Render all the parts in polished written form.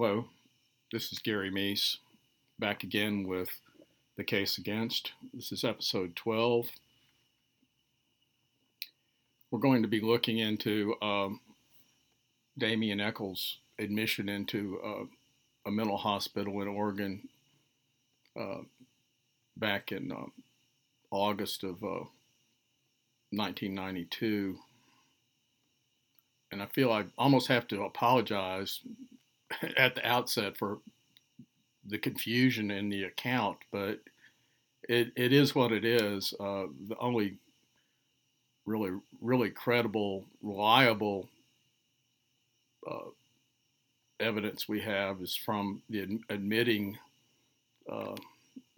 Hello, this is Gary Meece, back again with The Case Against. This is episode 12. We're going to be looking into Damien Echols' admission into a mental hospital in Oregon back in August of 1992. And I feel I almost have to apologize at the outset for the confusion in the account, but it is what it is. The only really credible, reliable evidence we have is from the admitting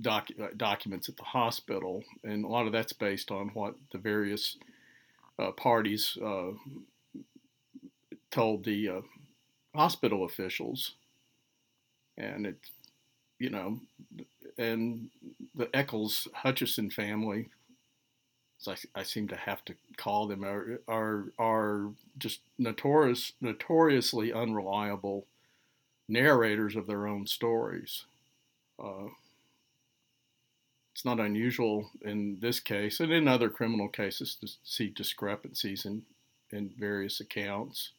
documents at the hospital, and a lot of that's based on what the various parties told the hospital officials, and and the Echols Hutchison family, as I seem to have to call them, are just notoriously unreliable narrators of their own stories. It's not unusual in this case and in other criminal cases to see discrepancies in various accounts.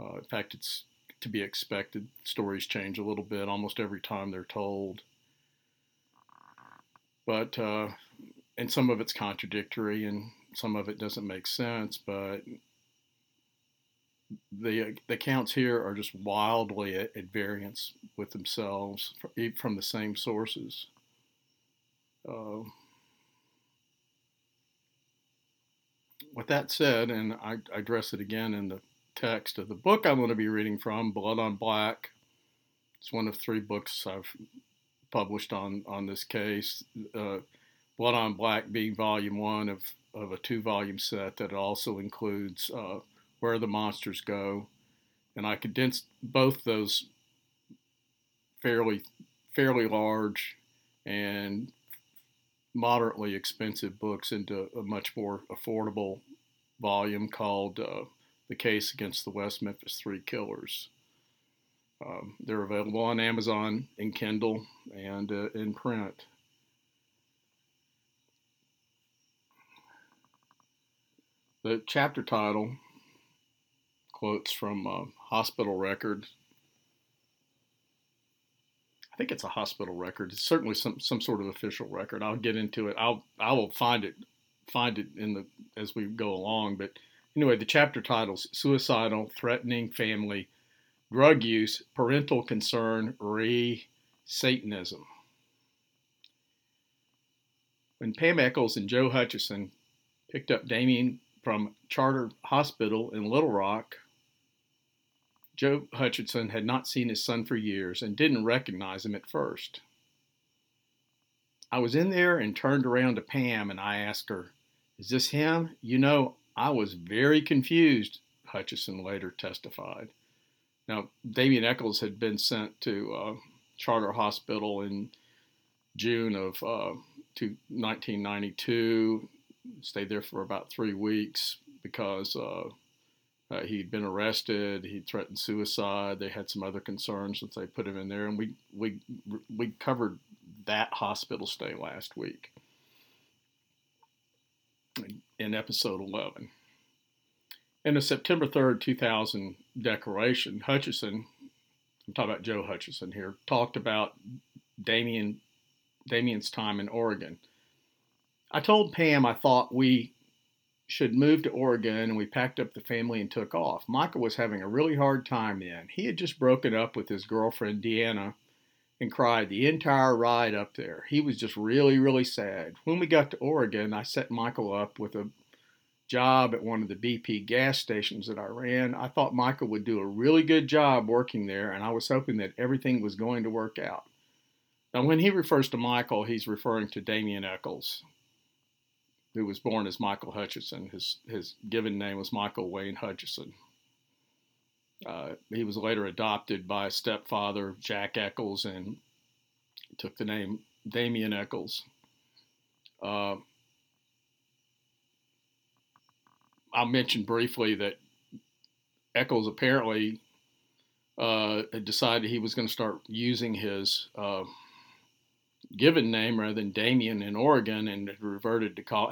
In fact, it's to be expected. Stories change a little bit almost every time they're told. But, and some of it's contradictory and some of it doesn't make sense, but the accounts here are just wildly at variance with themselves from the same sources. With that said, and I address it again in the text of the book I'm going to be reading from, Blood on Black. It's one of three books I've published on this case. Blood on Black being volume one of a two-volume set that also includes Where the Monsters Go. And I condensed both those fairly large and moderately expensive books into a much more affordable volume called The Case Against the West Memphis Three Killers. They're available on Amazon, in Kindle, and in print. The chapter title quotes from hospital record. I think it's a hospital record. It's certainly some sort of official record. I'll get into it. I will find it in the as we go along, but. Anyway, the chapter titles, Suicidal, Threatening Family, Drug Use, Parental Concern, Satanism. When Pam Echols and Joe Hutchison picked up Damien from Charter Hospital in Little Rock, Joe Hutchison had not seen his son for years and didn't recognize him at first. I was in there and turned around to Pam and I asked her, "Is this him? You know, I was very confused," Hutchison later testified. Now, Damien Echols had been sent to Charter Hospital in June of 1992, stayed there for about 3 weeks because he'd been arrested, he threatened suicide, they had some other concerns since they put him in there, and we covered that hospital stay last week in episode 11. In a September 3rd, 2000 declaration, Hutchison, I'm talking about Joe Hutchison here, talked about Damien's time in Oregon. I told Pam I thought we should move to Oregon, and we packed up the family and took off. Michael was having a really hard time then. He had just broken up with his girlfriend, Deanna, and cried the entire ride up there. He was just really, really sad. When we got to Oregon, I set Michael up with a job at one of the BP gas stations that I ran. I thought Michael would do a really good job working there, and I was hoping that everything was going to work out. Now, when he refers to Michael, he's referring to Damien Echols, who was born as Michael Hutchison. His given name was Michael Wayne Hutchison. He was later adopted by a stepfather, Jack Echols, and took the name Damien Echols. I'll mention briefly that Echols apparently decided he was going to start using his given name rather than Damien in Oregon, and reverted to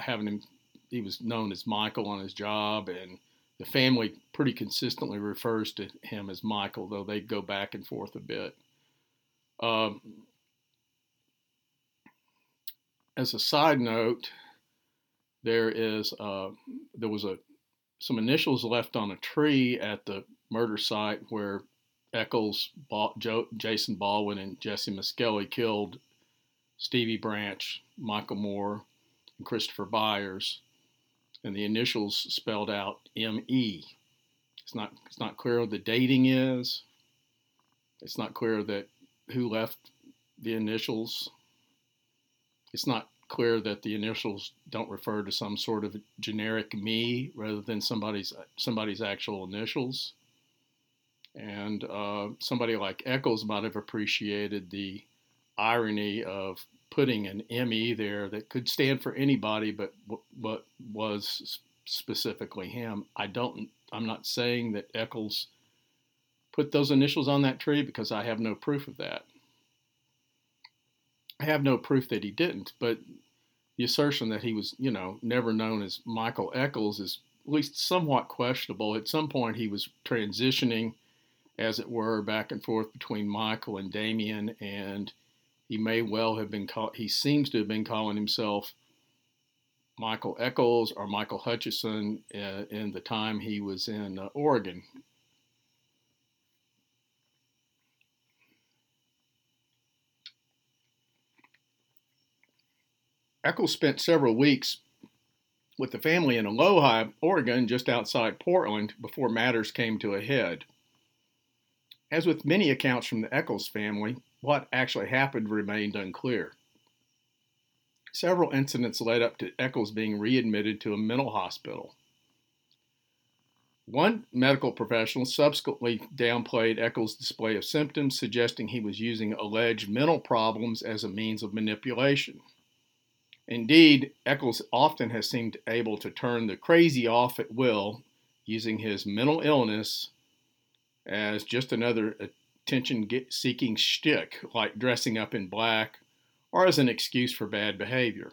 he was known as Michael on his job, and the family pretty consistently refers to him as Michael, though they go back and forth a bit. As a side note, there was some initials left on a tree at the murder site where Echols, Jason Baldwin, and Jesse Miskelly killed Stevie Branch, Michael Moore, and Christopher Byers, and the initials spelled out M.E. It's not clear what the dating is. It's not clear that who left the initials. It's not clear that the initials don't refer to some sort of generic me rather than somebody's actual initials. And somebody like Echols might have appreciated the irony of putting an M.E. there that could stand for anybody, but what was specifically him. I'm not saying that Echols put those initials on that tree, because I have no proof of that. I have no proof that he didn't, but the assertion that he was, never known as Michael Echols is at least somewhat questionable. At some point, he was transitioning, as it were, back and forth between Michael and Damien, and he may well have been he seems to have been calling himself Michael Echols or Michael Hutchison in the time he was in Oregon. Echols spent several weeks with the family in Aloha, Oregon, just outside Portland, before matters came to a head. As with many accounts from the Echols family, what actually happened remained unclear. Several incidents led up to Echols being readmitted to a mental hospital. One medical professional subsequently downplayed Echols' display of symptoms, suggesting he was using alleged mental problems as a means of manipulation. Indeed, Echols often has seemed able to turn the crazy off at will, using his mental illness as just another attention-seeking shtick, like dressing up in black, or as an excuse for bad behavior.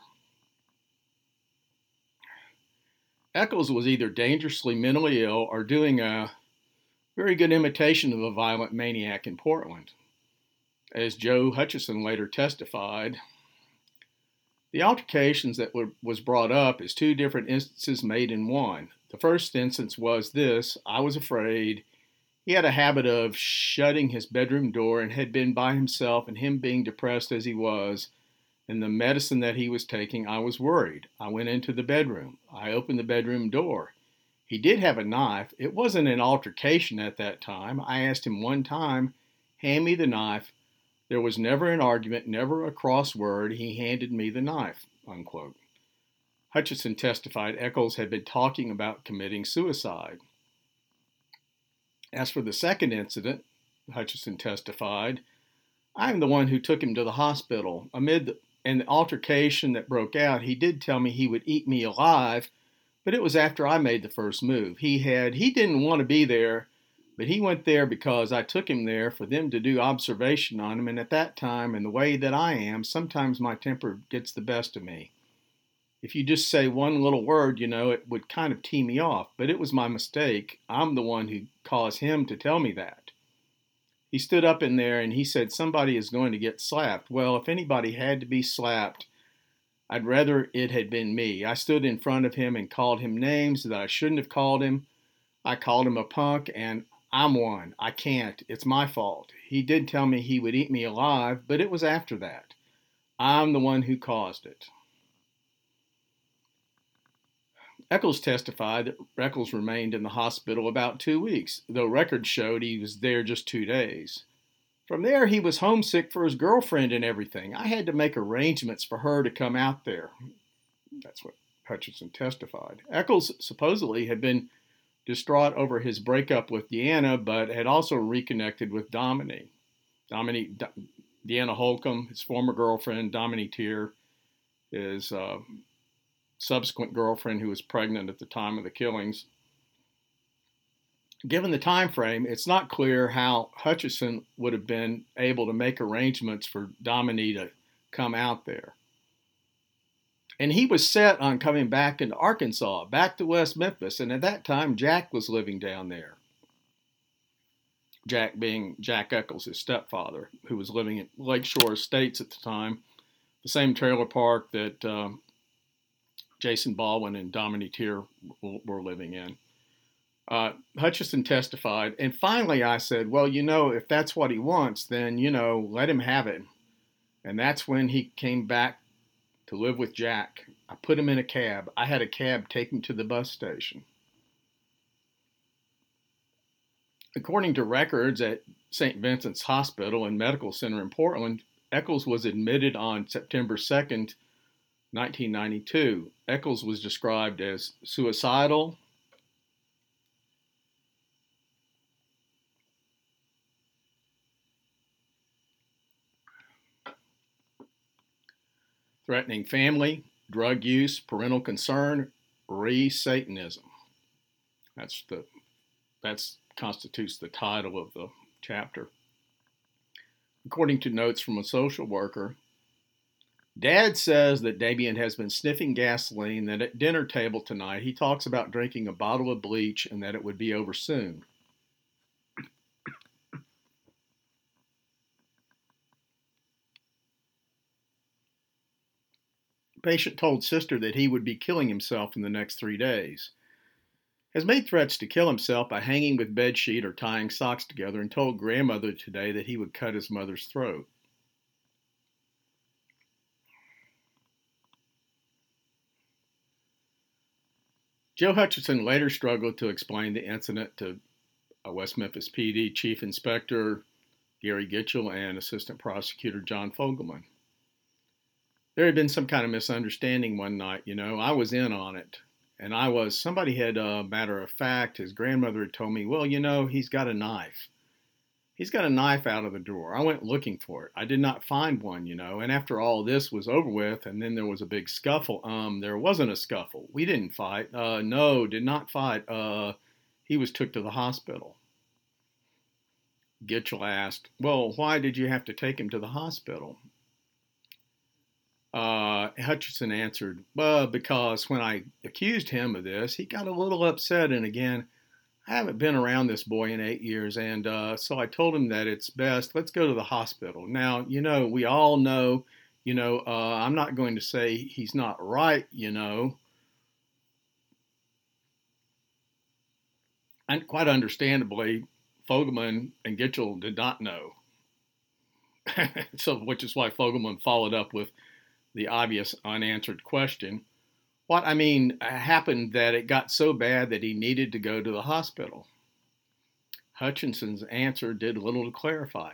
Echols was either dangerously mentally ill or doing a very good imitation of a violent maniac in Portland. As Joe Hutchison later testified, the altercations that was brought up is two different instances made in one. The first instance was this: I was afraid. He had a habit of shutting his bedroom door and had been by himself, and him being depressed as he was, and the medicine that he was taking, I was worried. I went into the bedroom. I opened the bedroom door. He did have a knife. It wasn't an altercation at that time. I asked him one time, hand me the knife. There was never an argument, never a cross word. He handed me the knife, unquote. Hutchison testified Echols had been talking about committing suicide. As for the second incident, Hutchison testified, I am the one who took him to the hospital. Amid an altercation that broke out, he did tell me he would eat me alive, but it was after I made the first move. He didn't want to be there, but he went there because I took him there for them to do observation on him, and at that time, and the way that I am, sometimes my temper gets the best of me. If you just say one little word, it would kind of tee me off, but it was my mistake. I'm the one who caused him to tell me that. He stood up in there and he said, somebody is going to get slapped. Well, if anybody had to be slapped, I'd rather it had been me. I stood in front of him and called him names that I shouldn't have called him. I called him a punk, and I'm one. I can't. It's my fault. He did tell me he would eat me alive, but it was after that. I'm the one who caused it. Echols testified that Echols remained in the hospital about 2 weeks, though records showed he was there just 2 days. From there, he was homesick for his girlfriend and everything. I had to make arrangements for her to come out there. That's what Hutchison testified. Echols supposedly had been distraught over his breakup with Deanna, but had also reconnected with Dominique. Deanna Holcomb, his former girlfriend, Dominique Tear, his subsequent girlfriend who was pregnant at the time of the killings. given the time frame, it's not clear how Hutchison would have been able to make arrangements for Dominique to come out there. And he was set on coming back into Arkansas, back to West Memphis, and at that time, Jack was living down there. Jack being Jack Echols, his stepfather, who was living at Lakeshore Estates at the time, the same trailer park that Jason Baldwin and Dominique Tear were living in. Hutchison testified, and finally I said, well, you know, if that's what he wants, then, you know, let him have it. And that's when he came back to live with Jack. I put him in a cab. I had a cab take him to the bus station. According to records at St. Vincent's Hospital and Medical Center in Portland, Echols was admitted on September 2nd, 1992. Echols was described as suicidal, threatening family, drug use, parental concern, re-Satanism. That constitutes the title of the chapter. According to notes from a social worker, Dad says that Damien has been sniffing gasoline, that at dinner table tonight he talks about drinking a bottle of bleach and that it would be over soon. Patient told sister that he would be killing himself in the next 3 days. Has made threats to kill himself by hanging with bedsheet or tying socks together, and told grandmother today that he would cut his mother's throat. Joe Hutchison later struggled to explain the incident to West Memphis PD Chief Inspector Gary Gitchell and Assistant Prosecutor John Fogelman. There had been some kind of misunderstanding one night, you know. I was in on it. And I was, somebody had, matter of fact, his grandmother had told me, well, you know, he's got a knife. He's got a knife out of the drawer. I went looking for it. I did not find one, you know. And after all this was over with, and then there was a big scuffle. There wasn't a scuffle. We didn't fight. No, did not fight. He was took to the hospital. Gitchell asked, well, why did you have to take him to the hospital? Hutchison answered, well, because when I accused him of this, he got a little upset. And again, I haven't been around this boy in 8 years. And so I told him that it's best, let's go to the hospital. Now, you know, we all know, you know, I'm not going to say he's not right, you know. And quite understandably, Fogelman and Gitchell did not know. So, which is why Fogelman followed up with the obvious unanswered question, what, I mean, happened that it got so bad that he needed to go to the hospital? Hutchinson's answer did little to clarify.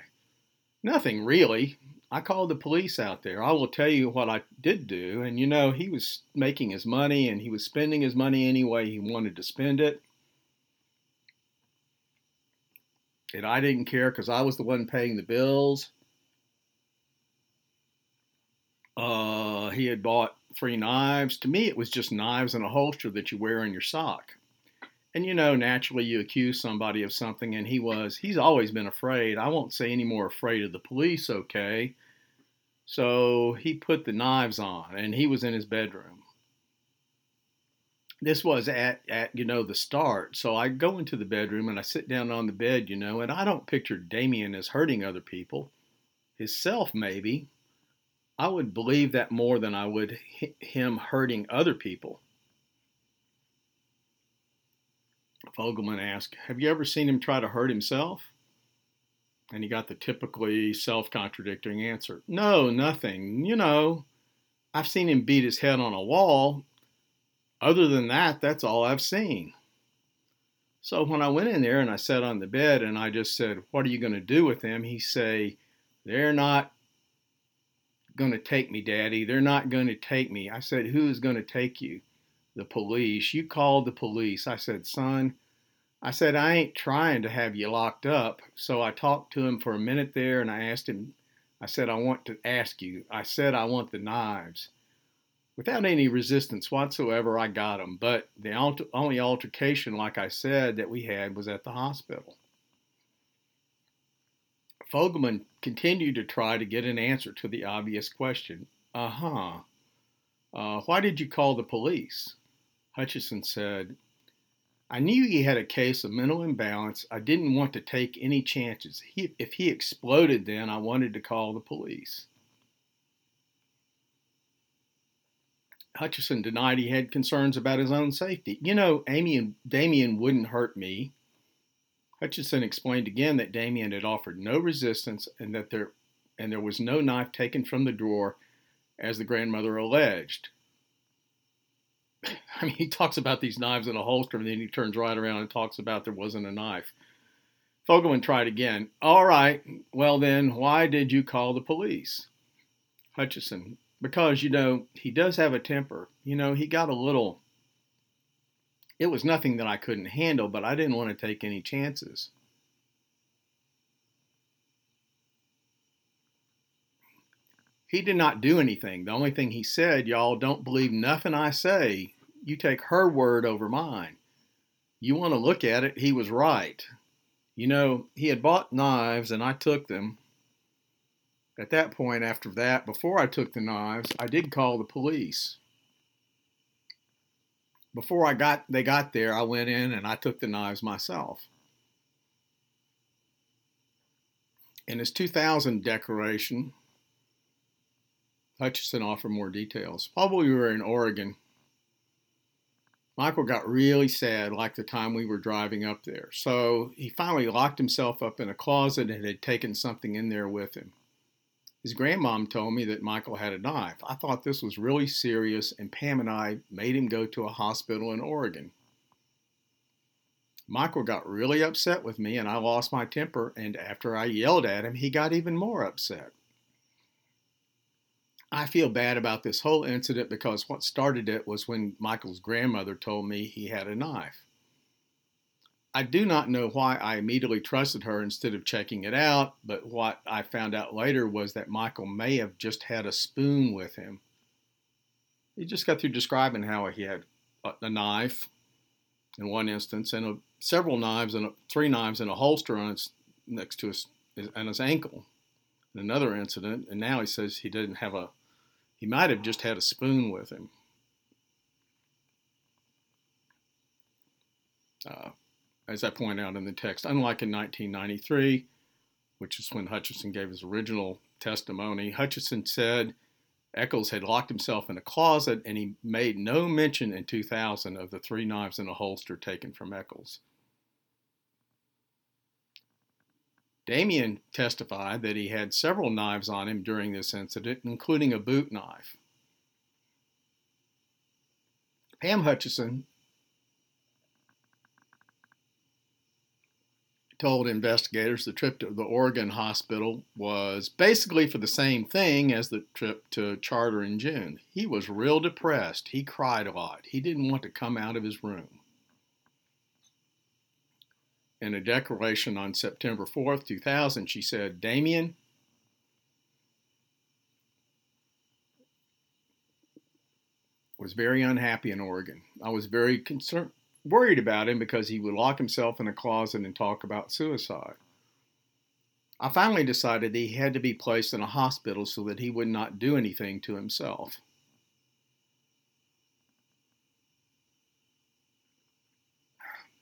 Nothing, really. I called the police out there. I will tell you what I did do, and you know, he was making his money, and he was spending his money any way he wanted to spend it. And I didn't care because I was the one paying the bills. He had bought 3 knives. To me, it was just knives and a holster that you wear in your sock. And, you know, naturally you accuse somebody of something, and he's always been afraid. I won't say any more afraid of the police, okay? So he put the knives on, and he was in his bedroom. This was at you know, the start. So I go into the bedroom, and I sit down on the bed, you know, and I don't picture Damien as hurting other people. Himself, maybe. I would believe that more than I would him hurting other people. Fogelman asked, have you ever seen him try to hurt himself? And he got the typically self-contradicting answer. No, nothing. You know, I've seen him beat his head on a wall. Other than that, that's all I've seen. So when I went in there and I sat on the bed and I just said, what are you going to do with him? He said, they're not going to take me, Daddy. They're not going to take me. I said, who is going to take you? The police. You called the police. I said, son, I ain't trying to have you locked up. So I talked to him for a minute there and I asked him, I said, I want to ask you. I said, I want the knives. Without any resistance whatsoever, I got him, but the only altercation, like I said, that we had was at the hospital. Fogelman continued to try to get an answer to the obvious question. Why did you call the police? Hutchison said, I knew he had a case of mental imbalance. I didn't want to take any chances. If he exploded then, I wanted to call the police. Hutchison denied he had concerns about his own safety. You know, Amy and Damien wouldn't hurt me. Hutchison explained again that Damien had offered no resistance and that there was no knife taken from the drawer, as the grandmother alleged. I mean, he talks about these knives in a holster, and then he turns right around and talks about there wasn't a knife. Fogelman tried again. All right, well then, why did you call the police? Hutchison, because, you know, he does have a temper. You know, he got a little... It was nothing that I couldn't handle, but I didn't want to take any chances. He did not do anything. The only thing he said, y'all, don't believe nothing I say. You take her word over mine. You want to look at it, he was right. You know, he had bought knives and I took them. At that point, after that, before I took the knives, I did call the police. Before they got there, I went in and I took the knives myself. In his 2000 declaration, Hutchison offered more details. While we were in Oregon, Michael got really sad, like the time we were driving up there. So he finally locked himself up in a closet and had taken something in there with him. His grandmom told me that Michael had a knife. I thought this was really serious, and Pam and I made him go to a hospital in Oregon. Michael got really upset with me, and I lost my temper, and after I yelled at him, he got even more upset. I feel bad about this whole incident because what started it was when Michael's grandmother told me he had a knife. I do not know why I immediately trusted her instead of checking it out, but what I found out later was that Michael may have just had a spoon with him. He just got through describing how he had a knife in one instance and several knives and three knives in a holster on next to his ankle in another incident, and now he says he didn't have a... He might have just had a spoon with him. As I point out in the text, unlike in 1993, which is when Hutchison gave his original testimony, Hutchison said Echols had locked himself in a closet, and he made no mention in 2000 of the three knives in a holster taken from Echols. Damien testified that he had several knives on him during this incident, including a boot knife. Pam Hutchison told investigators the trip to the Oregon hospital was basically for the same thing as the trip to Charter in June. He was real depressed. He cried a lot. He didn't want to come out of his room. In a declaration on September 4th, 2000, she said, Damien, was very unhappy in Oregon. I was very worried about him because he would lock himself in a closet and talk about suicide. I finally decided that he had to be placed in a hospital so that he would not do anything to himself.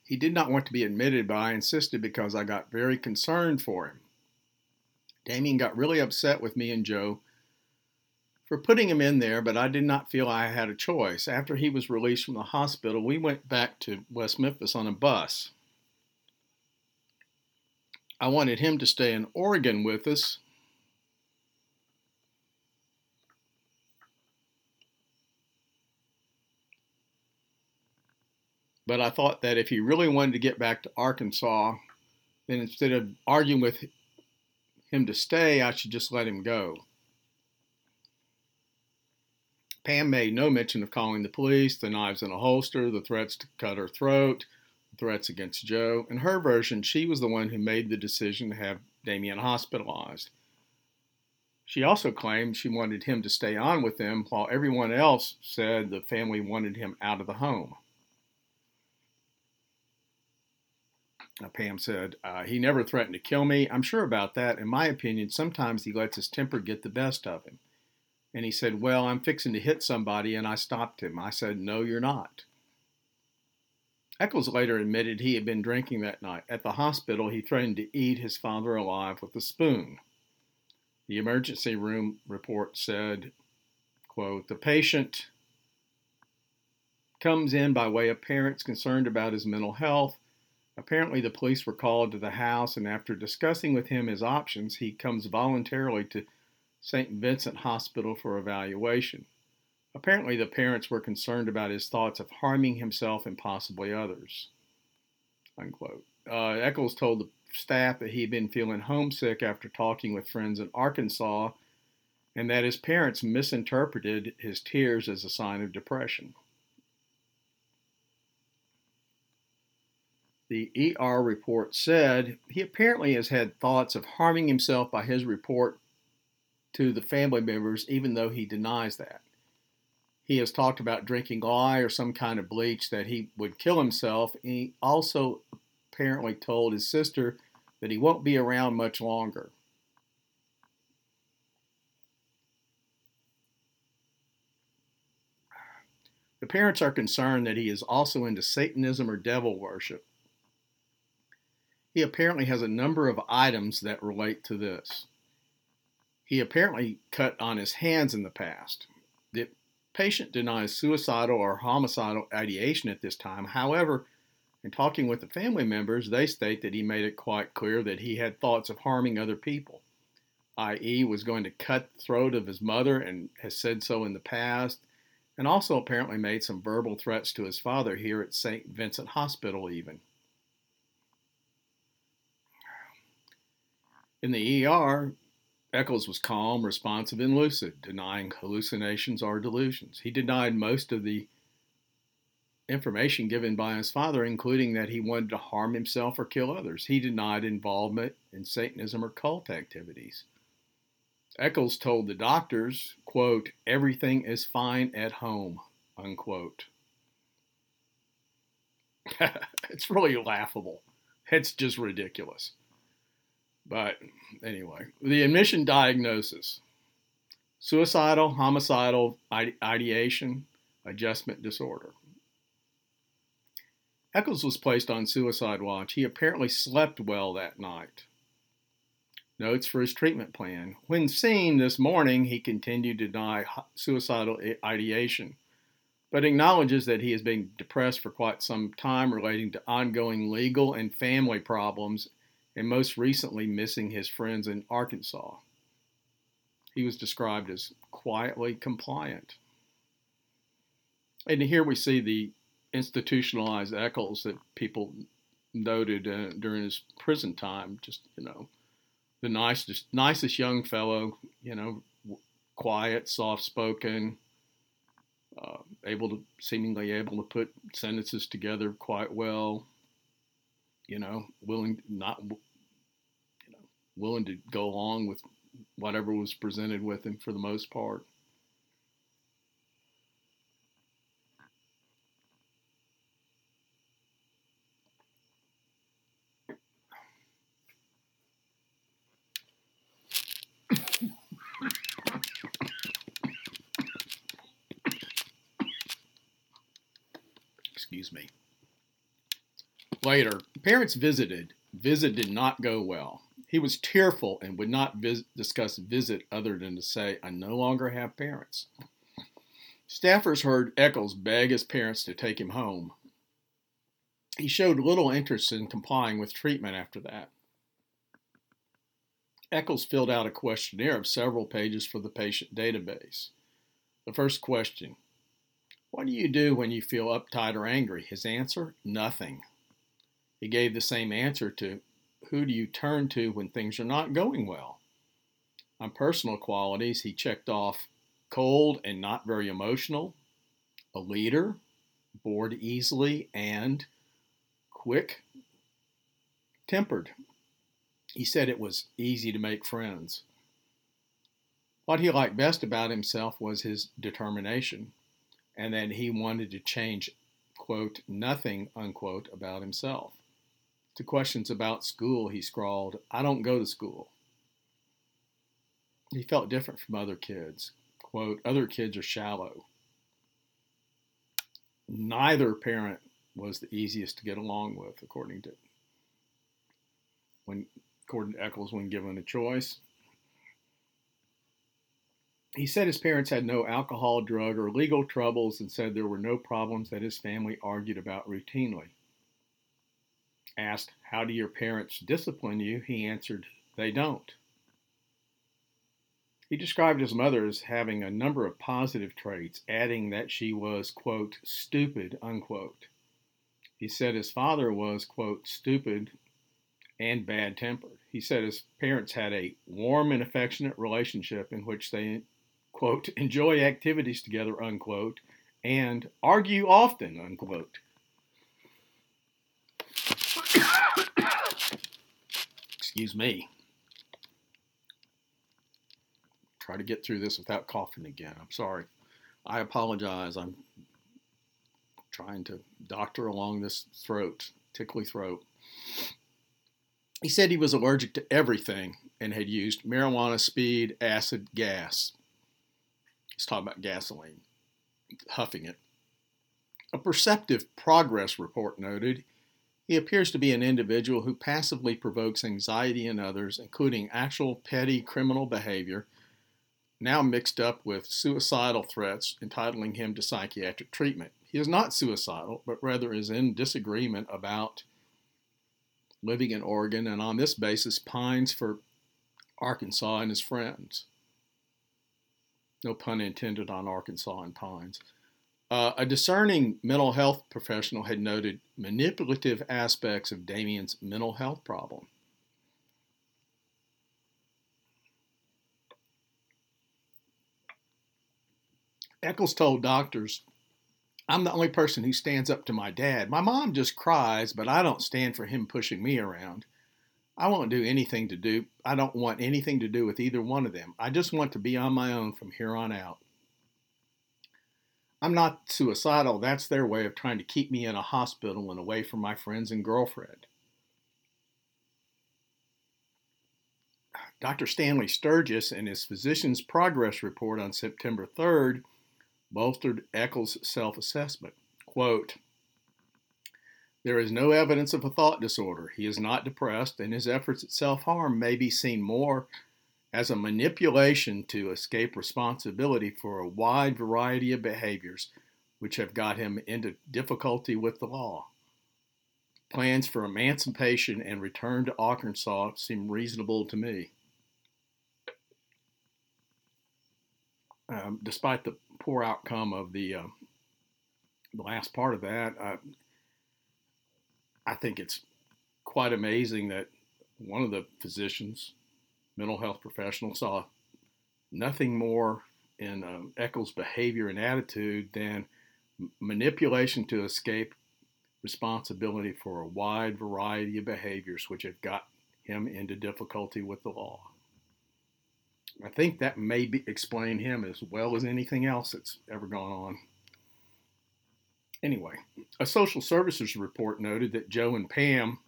He did not want to be admitted, but I insisted because I got very concerned for him. Damien got really upset with me and Joe for putting him in there, but I did not feel I had a choice. After he was released from the hospital, we went back to West Memphis on a bus. I wanted him to stay in Oregon with us, but I thought that if he really wanted to get back to Arkansas, then instead of arguing with him to stay, I should just let him go. Pam made no mention of calling the police, the knives in a holster, the threats to cut her throat, the threats against Joe. In her version, she was the one who made the decision to have Damien hospitalized. She also claimed she wanted him to stay on with them, while everyone else said the family wanted him out of the home. Now, Pam said, he never threatened to kill me. I'm sure about that. In my opinion, sometimes he lets his temper get the best of him. And he said, well, I'm fixing to hit somebody, and I stopped him. I said, no, you're not. Echols later admitted he had been drinking that night. At the hospital, he threatened to eat his father alive with a spoon. The emergency room report said, quote, the patient comes in by way of parents concerned about his mental health. Apparently, the police were called to the house, and after discussing with him his options, he comes voluntarily to St. Vincent's Hospital for evaluation. Apparently, the parents were concerned about his thoughts of harming himself and possibly others. Unquote. Echols told the staff that he'd been feeling homesick after talking with friends in Arkansas, and that his parents misinterpreted his tears as a sign of depression. The ER report said he apparently has had thoughts of harming himself by his report to the family members, even though he denies that. He has talked about drinking lye or some kind of bleach, that he would kill himself. He also apparently told his sister that he won't be around much longer. The parents are concerned that he is also into Satanism or devil worship. He apparently has a number of items that relate to this. He apparently cut on his hands in the past. The patient denies suicidal or homicidal ideation at this time. However, in talking with the family members, they state that he made it quite clear that he had thoughts of harming other people, i.e. was going to cut the throat of his mother and has said so in the past, and also apparently made some verbal threats to his father here at St. Vincent Hospital even. In the ER, Echols was calm, responsive, and lucid, denying hallucinations or delusions. He denied most of the information given by his father, including that he wanted to harm himself or kill others. He denied involvement in Satanism or cult activities. Echols told the doctors, quote, everything is fine at home, unquote. It's really laughable. It's just ridiculous. But anyway, the admission diagnosis, suicidal, homicidal ideation, adjustment disorder. Echols was placed on suicide watch. He apparently slept well that night. Notes for his treatment plan. When seen this morning, he continued to deny suicidal ideation, but acknowledges that he has been depressed for quite some time relating to ongoing legal and family problems, and most recently missing his friends in Arkansas. He was described as quietly compliant. And here we see the institutionalized Echols that people noted during his prison time. Just, you know, the nicest young fellow, you know, quiet, soft-spoken, seemingly able to put sentences together quite well, you know, willing to go along with whatever was presented with him for the most part. Excuse me. Later, parents visited. Visit did not go well. He was tearful and would not discuss visit other than to say, I no longer have parents. Staffers heard Echols beg his parents to take him home. He showed little interest in complying with treatment after that. Echols filled out a questionnaire of several pages for the patient database. The first question, what do you do when you feel uptight or angry? His answer, nothing. He gave the same answer to, who do you turn to when things are not going well? On personal qualities, he checked off cold and not very emotional, a leader, bored easily, and quick-tempered. He said it was easy to make friends. What he liked best about himself was his determination, and that he wanted to change, quote, nothing, unquote, about himself. To questions about school, he scrawled, "I don't go to school." He felt different from other kids. Quote, "Other kids are shallow." Neither parent was the easiest to get along with, according to Echols, when given a choice. He said his parents had no alcohol, drug, or legal troubles, and said there were no problems that his family argued about routinely. Asked, "How do your parents discipline you?" he answered, "They don't." He described his mother as having a number of positive traits, adding that she was, quote, stupid, unquote. He said his father was, quote, stupid and bad-tempered. He said his parents had a warm and affectionate relationship in which they, quote, enjoy activities together, unquote, and argue often, unquote. Excuse me. Try to get through this without coughing again. I'm sorry. I apologize. I'm trying to doctor along this throat, tickly throat. He said he was allergic to everything and had used marijuana, speed, acid, gas. He's talking about gasoline, huffing it. A perceptive progress report noted, he appears to be an individual who passively provokes anxiety in others, including actual petty criminal behavior, now mixed up with suicidal threats entitling him to psychiatric treatment. He is not suicidal, but rather is in disagreement about living in Oregon, and on this basis pines for Arkansas and his friends. No pun intended on Arkansas and pines. A discerning mental health professional had noted manipulative aspects of Damien's mental health problem. Echols told doctors, "I'm the only person who stands up to my dad. My mom just cries, but I don't stand for him pushing me around. I don't want anything to do with either one of them. I just want to be on my own from here on out. I'm not suicidal. That's their way of trying to keep me in a hospital and away from my friends and girlfriend." Dr. Stanley Sturgis, in his Physician's Progress Report on September 3rd, bolstered Echols' self-assessment. Quote, "There is no evidence of a thought disorder. He is not depressed, and his efforts at self-harm may be seen more as a manipulation to escape responsibility for a wide variety of behaviors which have got him into difficulty with the law. Plans for emancipation and return to Arkansas seem reasonable to me." Despite the poor outcome of the last part of that, I think it's quite amazing that one of the physicians, mental health professional, saw nothing more in Echols' behavior and attitude than manipulation to escape responsibility for a wide variety of behaviors which have got him into difficulty with the law. I think that may explain him as well as anything else that's ever gone on. Anyway, a social services report noted that Joe and Pam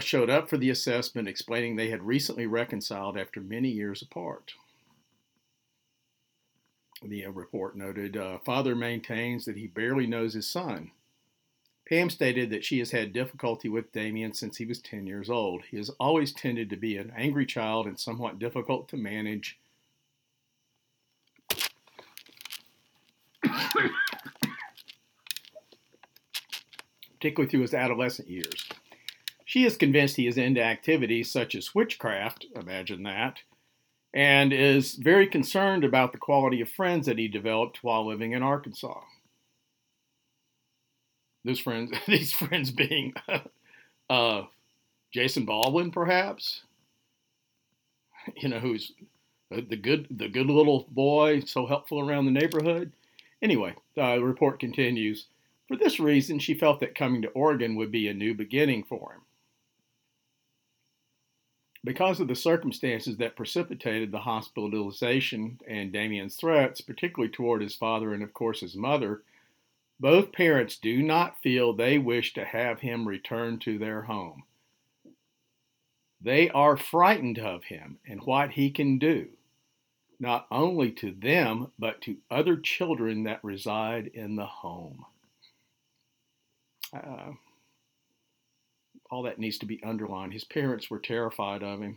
showed up for the assessment, explaining they had recently reconciled after many years apart. The report noted, "Father maintains that he barely knows his son. Pam stated that she has had difficulty with Damien since he was 10 years old. He has always tended to be an angry child and somewhat difficult to manage." Particularly through his adolescent years. She is convinced he is into activities such as witchcraft, imagine that, and is very concerned about the quality of friends that he developed while living in Arkansas. These friends being Jason Baldwin, perhaps, who's the good little boy, so helpful around the neighborhood. Anyway, the report continues. For this reason, she felt that coming to Oregon would be a new beginning for him. Because of the circumstances that precipitated the hospitalization and Damien's threats, particularly toward his father and, of course, his mother, both parents do not feel they wish to have him return to their home. They are frightened of him and what he can do, not only to them, but to other children that reside in the home. All that needs to be underlined. His parents were terrified of him,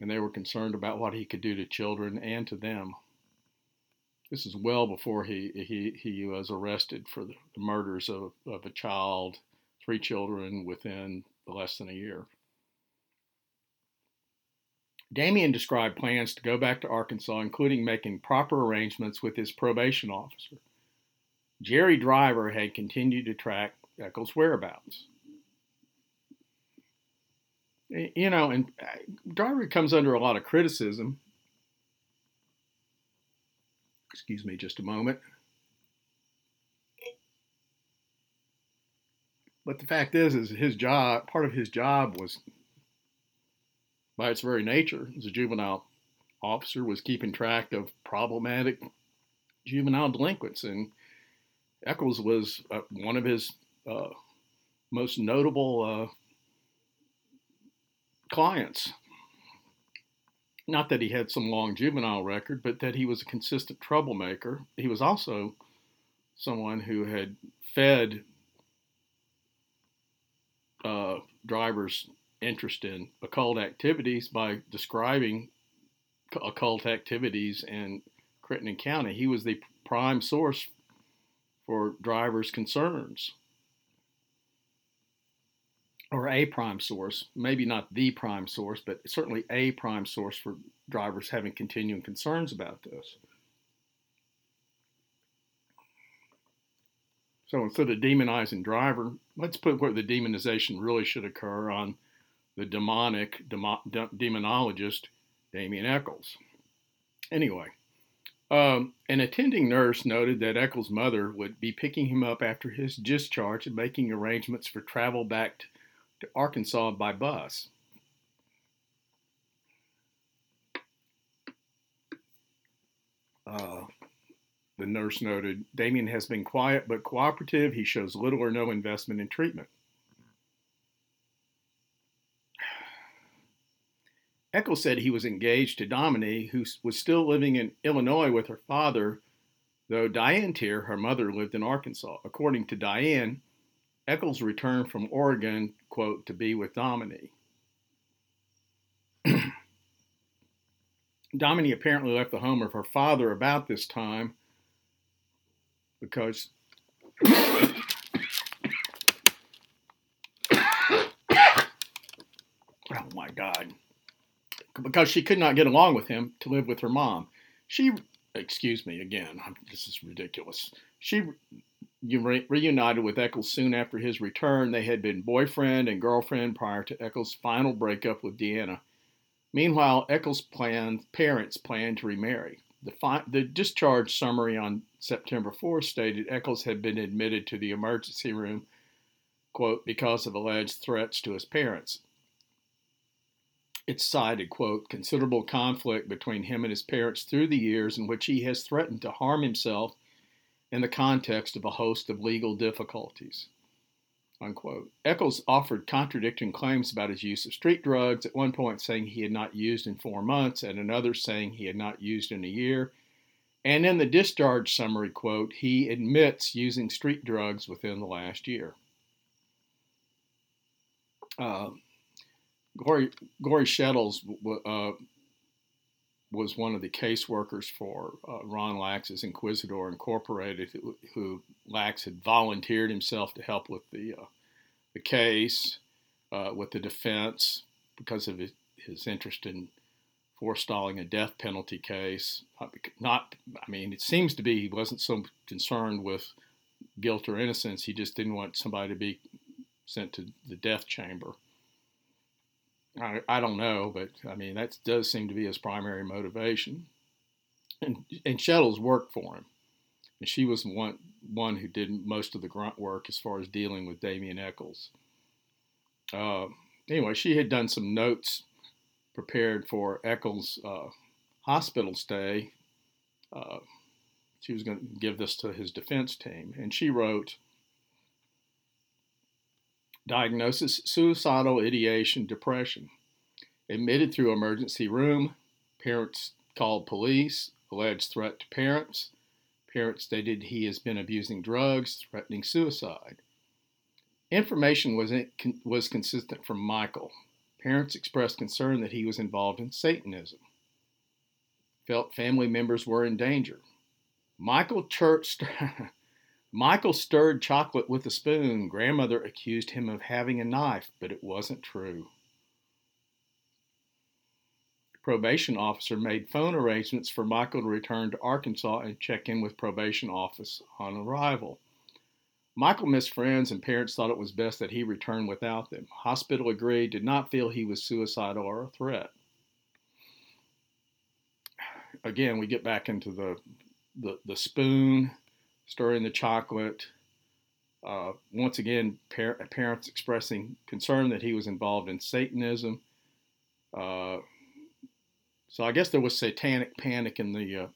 and they were concerned about what he could do to children and to them. This is well before he was arrested for the murders of a child, 3 children within less than a year. Damien described plans to go back to Arkansas, including making proper arrangements with his probation officer. Jerry Driver had continued to track Echols' whereabouts. You know, and Driver comes under a lot of criticism. Excuse me just a moment. But the fact is his job, part of his job was, by its very nature, as a juvenile officer, was keeping track of problematic juvenile delinquents. And Echols was one of his most notable clients. Not that he had some long juvenile record, but that he was a consistent troublemaker. He was also someone who had fed Driver's interest in occult activities by describing occult activities in Crittenden County. He was the prime source for Driver's concerns, or a prime source, maybe not the prime source, but certainly a prime source for Driver's having continuing concerns about this. So instead of demonizing Driver, let's put where the demonization really should occur on the demonic demonologist, Damien Echols. Anyway, an attending nurse noted that Echols' mother would be picking him up after his discharge and making arrangements for travel back to Arkansas by bus. The nurse noted, Damien has been quiet but cooperative. He shows little or no investment in treatment. Echols said he was engaged to Dominique, who was still living in Illinois with her father, though Diane Teer, her mother, lived in Arkansas. According to Diane, Echols returned from Oregon, quote, to be with Dominique. Dominique apparently left the home of her father about this time because... oh my God. Because she could not get along with him to live with her mom. She, excuse me again, this is ridiculous. She reunited with Echols soon after his return. They had been boyfriend and girlfriend prior to Echols' final breakup with Deanna. Meanwhile, Echols' parents planned to remarry. The discharge summary on September 4th stated Echols had been admitted to the emergency room, quote, because of alleged threats to his parents. It cited, quote, considerable conflict between him and his parents through the years in which he has threatened to harm himself in the context of a host of legal difficulties, unquote. Echols offered contradicting claims about his use of street drugs, at one point saying he had not used in 4 months, at another saying he had not used in a year. And in the discharge summary, quote, he admits using street drugs within the last year. Gory Shettles was one of the caseworkers for Ron Lax's Inquisidor Incorporated, who Lax had volunteered himself to help with the case, with the defense, because of his interest in forestalling a death penalty case. It seems to be he wasn't so concerned with guilt or innocence. He just didn't want somebody to be sent to the death chamber. I don't know, but that does seem to be his primary motivation. And Shettles worked for him. And she was one who did most of the grunt work as far as dealing with Damien Echols. Anyway, she had done some notes prepared for Echols' hospital stay, she was going to give this to his defense team, and she wrote, diagnosis, suicidal ideation, depression. Admitted through emergency room. Parents called police. Alleged threat to parents. Parents stated he has been abusing drugs, threatening suicide. Information was consistent from Michael. Parents expressed concern that he was involved in Satanism. Felt family members were in danger. Michael stirred chocolate with a spoon. Grandmother accused him of having a knife, but it wasn't true. Probation officer made phone arrangements for Michael to return to Arkansas and check in with probation office on arrival. Michael missed friends and parents thought it was best that he return without them. Hospital agreed, did not feel he was suicidal or a threat. Again, we get back into the spoon, stirring the chocolate. Once again, parents expressing concern that he was involved in Satanism. So I guess there was satanic panic in the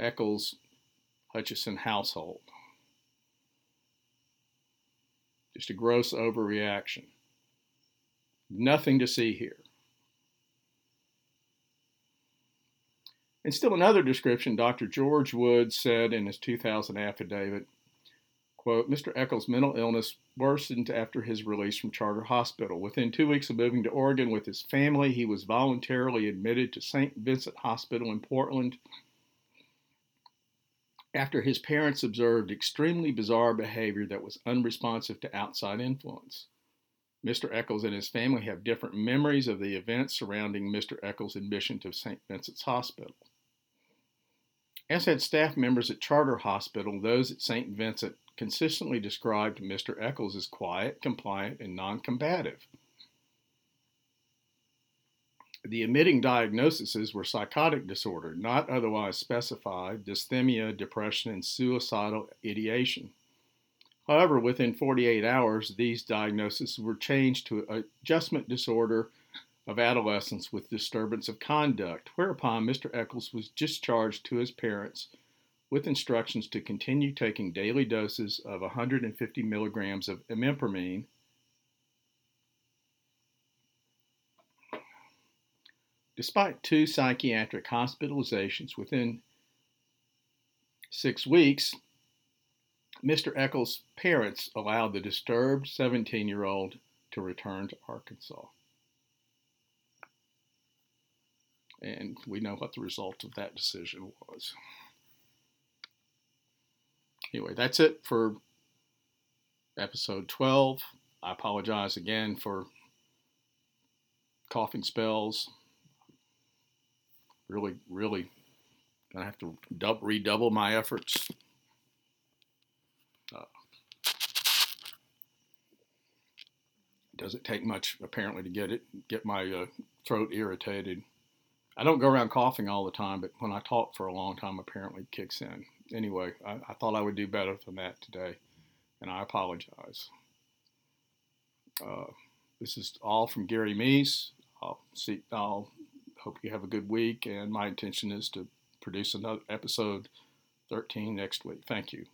Echols-Hutchison household. Just a gross overreaction. Nothing to see here. And still another description, Dr. George Wood said in his 2000 affidavit, quote, Mr. Echols' mental illness worsened after his release from Charter Hospital. Within 2 weeks of moving to Oregon with his family, he was voluntarily admitted to St. Vincent's Hospital in Portland after his parents observed extremely bizarre behavior that was unresponsive to outside influence. Mr. Echols and his family have different memories of the events surrounding Mr. Echols' admission to St. Vincent's Hospital. As had staff members at Charter Hospital, those at St. Vincent consistently described Mr. Echols as quiet, compliant, and non-combative. The admitting diagnoses were psychotic disorder, not otherwise specified, dysthymia, depression, and suicidal ideation. However, within 48 hours, these diagnoses were changed to adjustment disorder of adolescence with disturbance of conduct, whereupon Mr. Echols was discharged to his parents with instructions to continue taking daily doses of 150 milligrams of imipramine, despite 2 psychiatric hospitalizations. Within 6 weeks, Mr. Echols' parents allowed the disturbed 17-year-old to return to Arkansas. And we know what the result of that decision was. Anyway, that's it for episode 12. I apologize again for coughing spells. Really going to have to redouble my efforts. Doesn't take much, apparently, to get my throat irritated. I don't go around coughing all the time, but when I talk for a long time, apparently it kicks in. Anyway, I thought I would do better than that today, and I apologize. This is all from Gary Meece. I'll hope you have a good week, and my intention is to produce another episode 13 next week. Thank you.